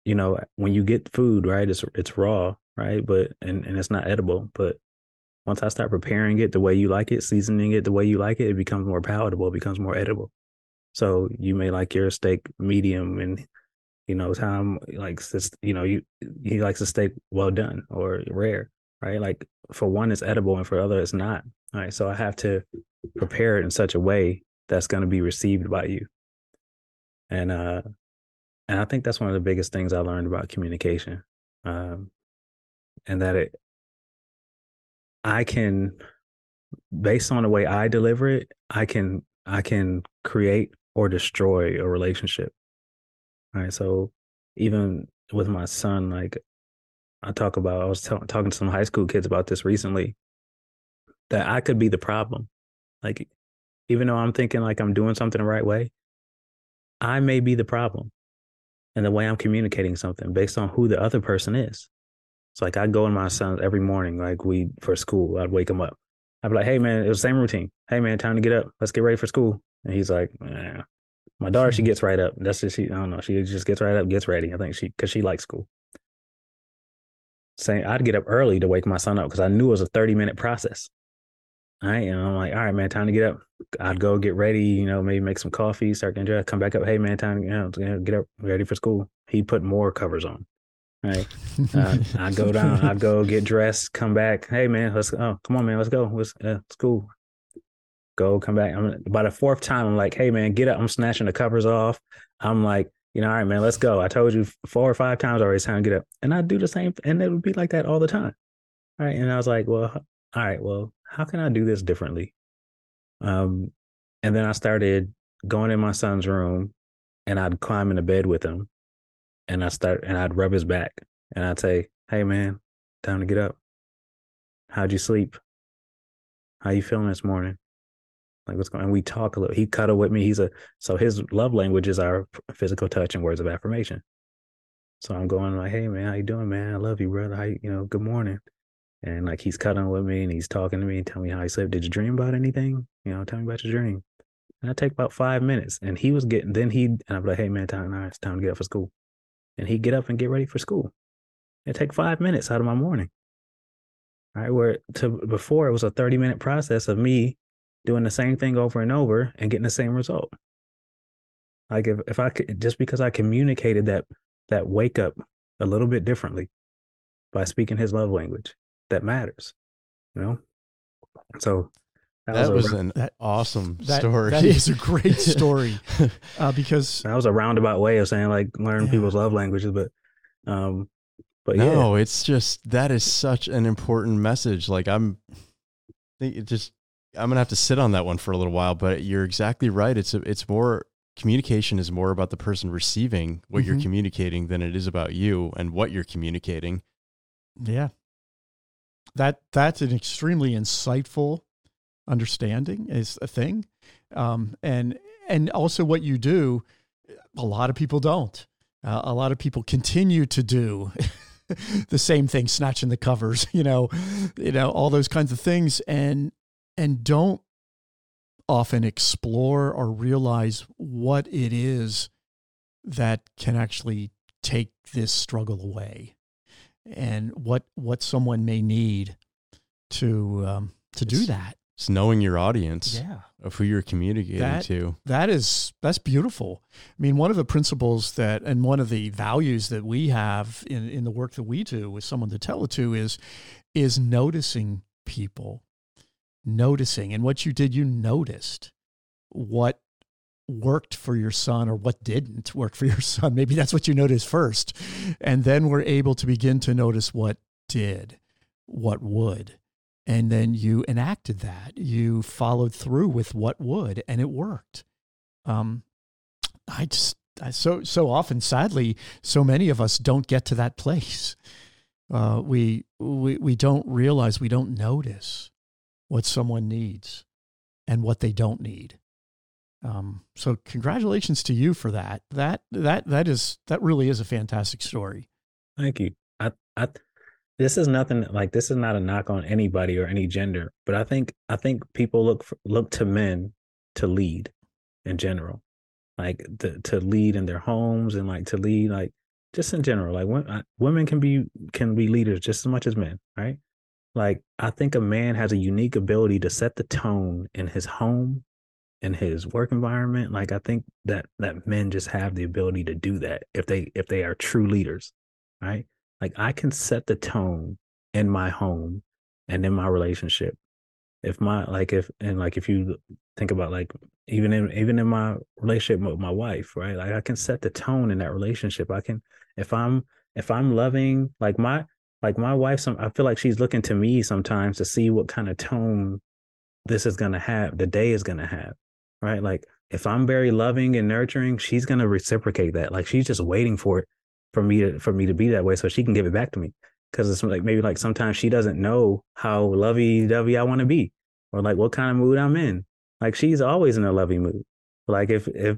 know, when you get food, right? It's raw, right? But and it's not edible, but once I start preparing it the way you like it, seasoning it the way you like it, it becomes more palatable, it becomes more edible. So you may like your steak medium, and, you know, Tom likes this, you know, he likes a steak well done or rare, right? Like, for one, it's edible, and for the other, it's not. All right. So I have to prepare it in such a way that's going to be received by you. And I think that's one of the biggest things I learned about communication, and that I can, based on the way I deliver it, I can create or destroy a relationship. All right. So even with my son, like, I talk about, I was talking to some high school kids about this recently, that I could be the problem. Like, even though I'm thinking like I'm doing something the right way, I may be the problem in the way I'm communicating something based on who the other person is. It's like I go in my sons every morning, like for school, I'd wake him up. I'd be like, hey, man, it was the same routine. Hey, man, time to get up. Let's get ready for school. And he's like, nah. My daughter, she gets right up. That's just, I don't know. She just gets right up, gets ready. I think because she likes school. Saying I'd get up early to wake my son up because I knew it was a 30-minute process. I'm like, all right, man, time to get up. I'd go get ready, maybe make some coffee, start getting dressed, come back up. Hey, man, time to get up, ready for school. He put more covers on. Right. I go down, I go get dressed, come back. Hey, man, come on, man, let's go. It's cool. Go, come back. By the fourth time, I'm like, hey, man, get up. I'm snatching the covers off. I'm like, all right, man, let's go. I told you 4 or 5 times already, it's time to get up. And I do the same. And it would be like that all the time. All right. And I was like, well, how can I do this differently? And then I started going in my son's room and I'd climb into bed with him. And I'd rub his back and I'd say, hey, man, time to get up. How'd you sleep? How you feeling this morning? Like, what's going on? And we talk a little. He cuddled with me. So his love languages are physical touch and words of affirmation. So I'm going like, hey, man, how you doing, man? I love you, brother. How you good morning. And like, he's cuddling with me and he's talking to me and telling me how he slept. Did you dream about anything? Tell me about your dream. And I take about 5 minutes and he was getting, and I'm like, hey, man, it's time to get up for school. And he'd get up and get ready for school. It'd take 5 minutes out of my morning. All right, before it was a 30-minute process of me doing the same thing over and over and getting the same result. Like if I could, just because I communicated that wake up a little bit differently by speaking his love language, that matters, So That was an awesome story. That is a great story because that was a roundabout way of saying like learn people's love languages, it's just that is such an important message. Like I'm gonna have to sit on that one for a little while, but you're exactly right. It's more communication is more about the person receiving what you're communicating than it is about you and what you're communicating. Yeah, that's an extremely insightful understanding is a thing. And also what you do, a lot of people don't. A lot of people continue to do the same thing, snatching the covers, all those kinds of things and don't often explore or realize what it is that can actually take this struggle away and what someone may need to do that. It's knowing your audience of who you're communicating to. That's beautiful. I mean, one of the principles and one of the values that we have in the work that we do with Someone to Tell It To is noticing people, noticing. And what you did, you noticed what worked for your son or what didn't work for your son. Maybe that's what you noticed first. And then we're able to begin to notice what did, what would. And then you enacted that. You followed through with what would, and it worked. So often, sadly, so many of us don't get to that place. We don't realize, we don't notice what someone needs and what they don't need. So congratulations to you for that. That really is a fantastic story. Thank you. This is not a knock on anybody or any gender, but I think people look to men to lead in general, like to lead in their homes and like to lead, like just in general, like women can be leaders just as much as men, right? Like I think a man has a unique ability to set the tone in his home, in his work environment. Like I think that men just have the ability to do that if they are true leaders, right? Like I can set the tone in my home and in my relationship. If you think about like even in my relationship with my wife, right? Like I can set the tone in that relationship. I can, if I'm loving, like my wife, I feel like she's looking to me sometimes to see what kind of tone this is going to have, the day is going to have, right? Like if I'm very loving and nurturing, she's going to reciprocate that. Like she's just waiting for it. For me to be that way so she can give it back to me. Because it's like maybe like sometimes she doesn't know how lovey-dovey I want to be or like what kind of mood I'm in. Like she's always in a lovey mood. Like if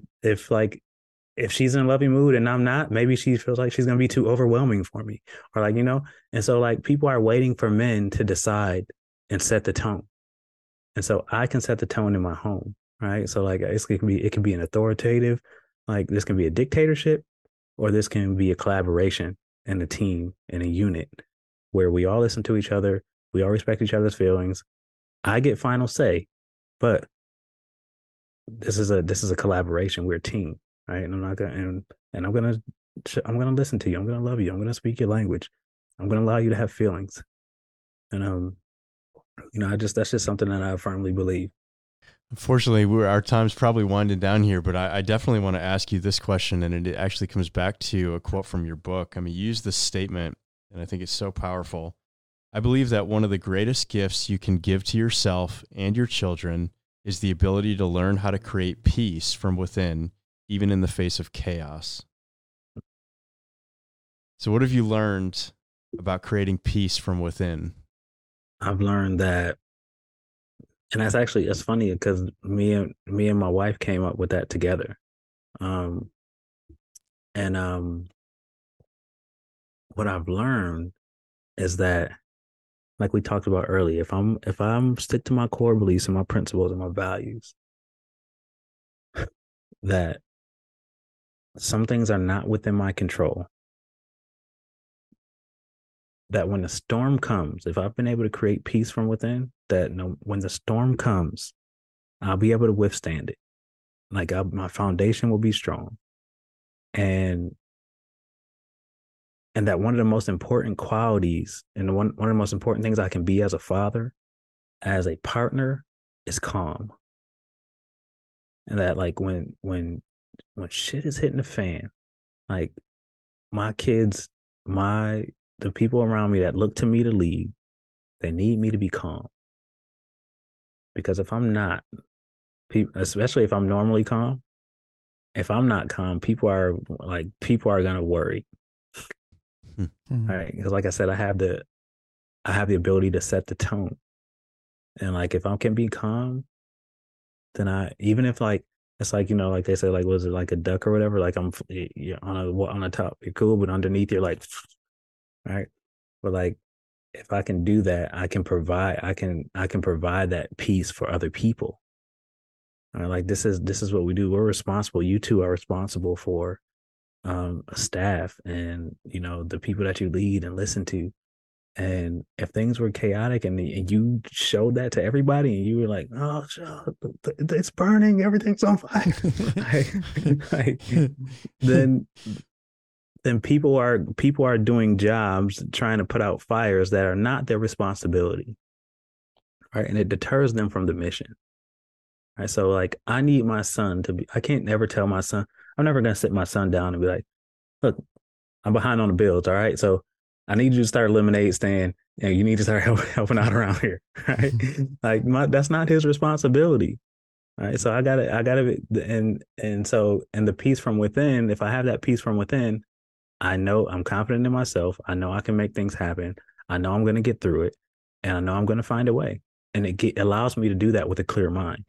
she's in a lovey mood and I'm not, maybe she feels like she's going to be too overwhelming for me or like, you know. And so like people are waiting for men to decide and set the tone. And so I can set the tone in my home. Right. So like it can be an authoritative, like this can be a dictatorship or this can be a collaboration and a team and a unit where we all listen to each other. We all respect each other's feelings. I get final say, but this is a collaboration. We're a team. Right. And I'm going to listen to you. I'm going to love you. I'm going to speak your language. I'm going to allow you to have feelings. And, you know, that's just something that I firmly believe. Unfortunately, our time's probably winding down here, but I definitely want to ask you this question, and it actually comes back to a quote from your book. I mean, you use this statement, and I think it's so powerful. I believe that one of the greatest gifts you can give to yourself and your children is the ability to learn how to create peace from within, even in the face of chaos. So what have you learned about creating peace from within? I've learned that, and it's funny because me and my wife came up with that together. What I've learned is that, like we talked about earlier, if I'm stick to my core beliefs and my principles and my values, that some things are not within my control. That when the storm comes, if I've been able to create peace from within, when the storm comes, I'll be able to withstand it. Like my foundation will be strong. And that one of the most important qualities and one of the most important things I can be as a father, as a partner, is calm. And that like when shit is hitting the fan, like my kids, the people around me that look to me to lead, they need me to be calm. Because if I'm not, especially if I'm normally calm, if I'm not calm, people are going to worry. Mm-hmm. All right. Because like I said, I have the ability to set the tone. And like, if I can be calm, then even if like, it's like, you know, like they say, like, was it like a duck or whatever? Like you're on a top, you're cool, but underneath you're like, right. But like, if I can do that, I can provide that peace for other people. Right? Like this is what we do. We're responsible. You two are responsible for a staff and, you know, the people that you lead and listen to. And if things were chaotic and you showed that to everybody and you were like, oh, it's burning, everything's on fire, like, then people are doing jobs trying to put out fires that are not their responsibility, right? And it deters them from the mission, right? So like, I need my son to be, I can't never tell my son, I'm never going to sit my son down and be like, look, I'm behind on the bills, all right? So I need you to start a lemonade stand and you need to start helping out around here, right? Like that's not his responsibility. All right. So I gotta, and so the peace from within, if I have that peace from within, I know I'm confident in myself. I know I can make things happen. I know I'm going to get through it, and I know I'm going to find a way. And it allows me to do that with a clear mind.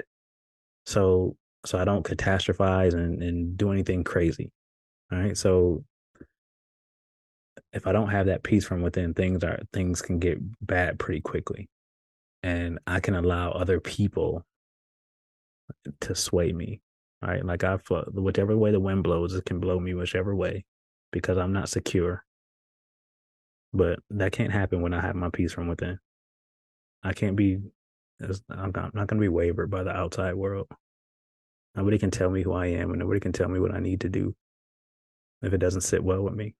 So I don't catastrophize and do anything crazy. All right. So if I don't have that peace from within, things can get bad pretty quickly, and I can allow other people to sway me. All right. Like whichever way the wind blows, it can blow me whichever way, because I'm not secure. But that can't happen when I have my peace from within. I'm not going to be wavered by the outside world. Nobody can tell me who I am, and nobody can tell me what I need to do if it doesn't sit well with me.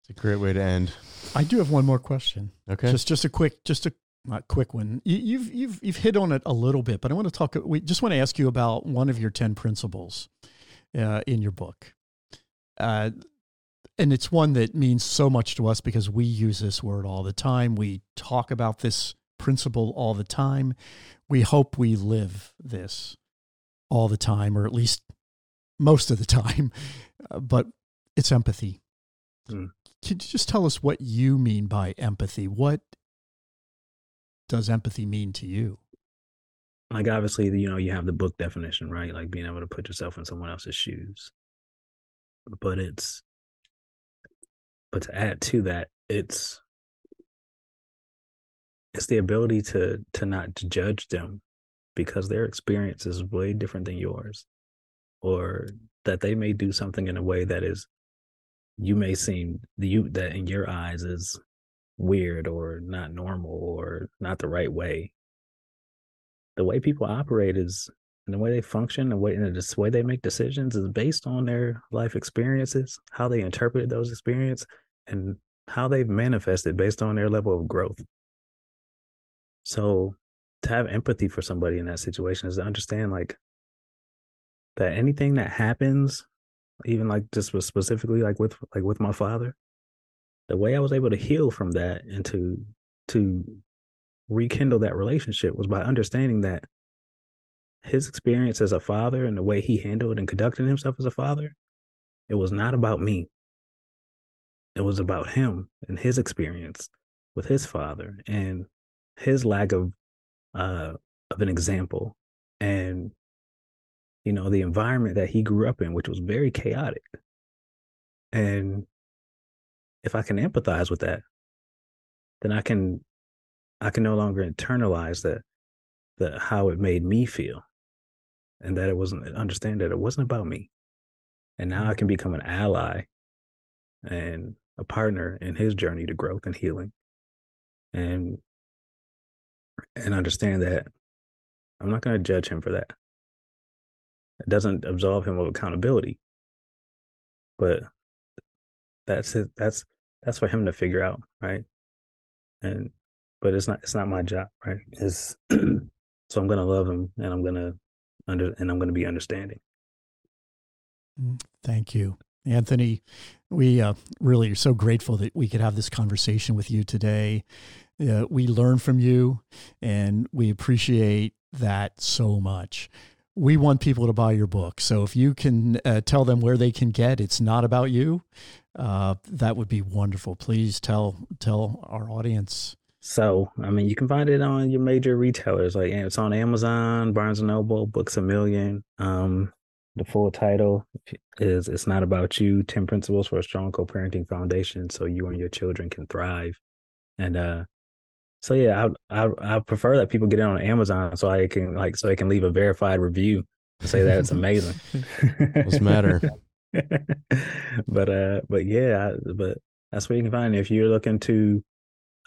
It's a great way to end. I do have one more question. Okay. Just a not quick one. You've hit on it a little bit, but we just want to ask you about one of your 10 principles in your book. And it's one that means so much to us because we use this word all the time. We talk about this principle all the time. We hope we live this all the time, or at least most of the time. But it's empathy. Could you just tell us what you mean by empathy? What does empathy mean to you? Like, obviously, you know, you have the book definition, right? Like being able to put yourself in someone else's shoes. But to add to that, it's the ability to not judge them because their experience is way different than yours, or that they may do something in a way that is, you may seem that in your eyes is weird or not normal or not the right way. The way people operate is, and the way they function, the way they make decisions is based on their life experiences, how they interpreted those experiences, and how they've manifested based on their level of growth. So to have empathy for somebody in that situation is to understand, like, that anything that happens, even like just specifically like with my father, the way I was able to heal from that and to rekindle that relationship was by understanding that his experience as a father and the way he handled and conducted himself as a father, it was not about me. It was about him and his experience with his father and his lack of an example, and, you know, the environment that he grew up in, which was very chaotic. And if I can empathize with that, then I can no longer internalize that how it made me feel, and that it wasn't, understand that it wasn't about me. And now I can become an ally and a partner in his journey to growth and healing, and understand that I'm not going to judge him for that. It doesn't absolve him of accountability, but that's it. That's for him to figure out, right? But it's not my job, right? So I'm going to love him, and I'm going to be understanding. Thank you, Anthony. We really are so grateful that we could have this conversation with you today. We learn from you, and we appreciate that so much. We want people to buy your book. So if you can tell them where they can get It's Not About You, that would be wonderful. Please tell our audience. So, I mean, you can find it on your major retailers. Like, it's on Amazon, Barnes & Noble, Books A Million. The full title is It's Not About You, 10 Principles for a Strong Co-Parenting Foundation So You and Your Children Can Thrive. And so, yeah, I prefer that people get it on Amazon so I can leave a verified review and say that it's amazing. Doesn't matter. But yeah, but that's where you can find it. If you're looking to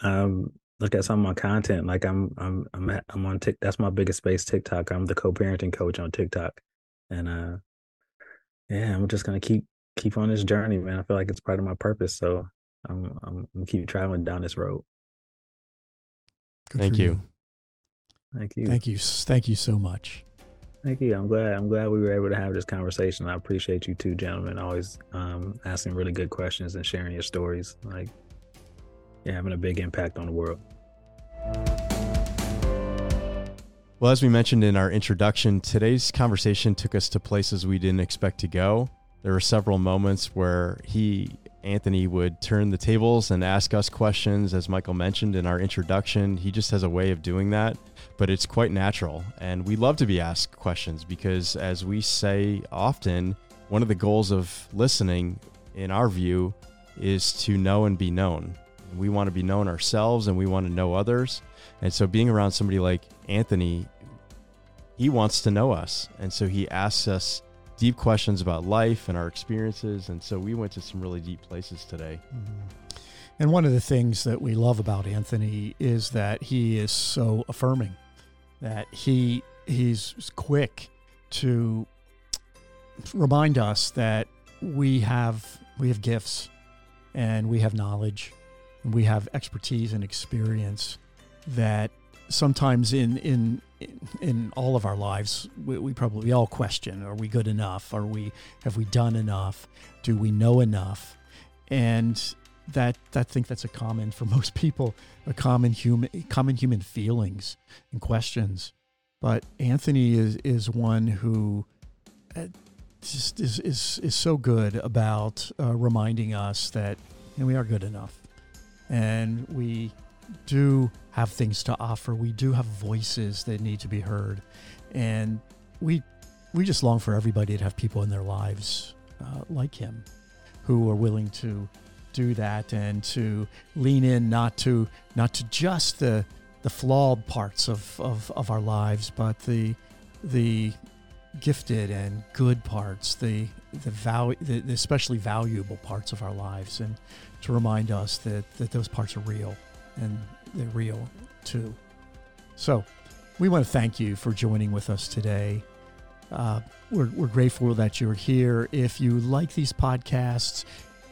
look at some of my content, like I'm on TikTok. That's my biggest space, TikTok. I'm the co-parenting coach on TikTok, and yeah, I'm just gonna keep on this journey, man. I feel like it's part of my purpose, so I'm keep traveling down this road. Thank you so much. Thank you. I'm glad we were able to have this conversation. I appreciate you too, gentlemen. Always asking really good questions and sharing your stories. Like, you're having a big impact on the world. Well, as we mentioned in our introduction, today's conversation took us to places we didn't expect to go. There were several moments where Anthony would turn the tables and ask us questions. As Michael mentioned in our introduction, he just has a way of doing that, but it's quite natural. And we love to be asked questions because, as we say often, one of the goals of listening, in our view, is to know and be known. We want to be known ourselves, and we want to know others. And so being around somebody like Anthony, he wants to know us. And so he asks us deep questions about life and our experiences. And so we went to some really deep places today. Mm-hmm. And one of the things that we love about Anthony is that he is so affirming, that he's quick to remind us that we have gifts, and we have knowledge, and we have expertise and experience that sometimes in all of our lives, we probably all question, are we good enough? Have we done enough? Do we know enough? And I think that's a common human feelings and questions. But Anthony is one who just is so good about reminding us that we are good enough, and we do have things to offer. We do have voices that need to be heard, and we just long for everybody to have people in their lives like him, who are willing to do that and to lean in, not to just the flawed parts of our lives, but the gifted and good parts, the especially valuable parts of our lives, and to remind us that those parts are real, and they're real too. So we want to thank you for joining with us today. We're grateful that you're here. If you like these podcasts,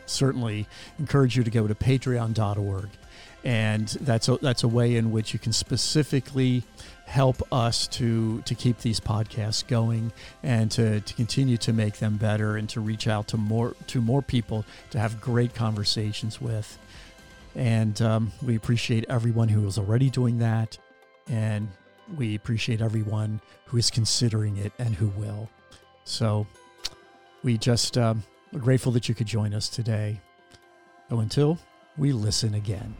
certainly encourage you to go to patreon.org. And that's a way in which you can specifically help us to keep these podcasts going, and to continue to make them better, and to reach out to more people to have great conversations with. And we appreciate everyone who is already doing that, and we appreciate everyone who is considering it and who will. So we just are grateful that you could join us today. So until we listen again.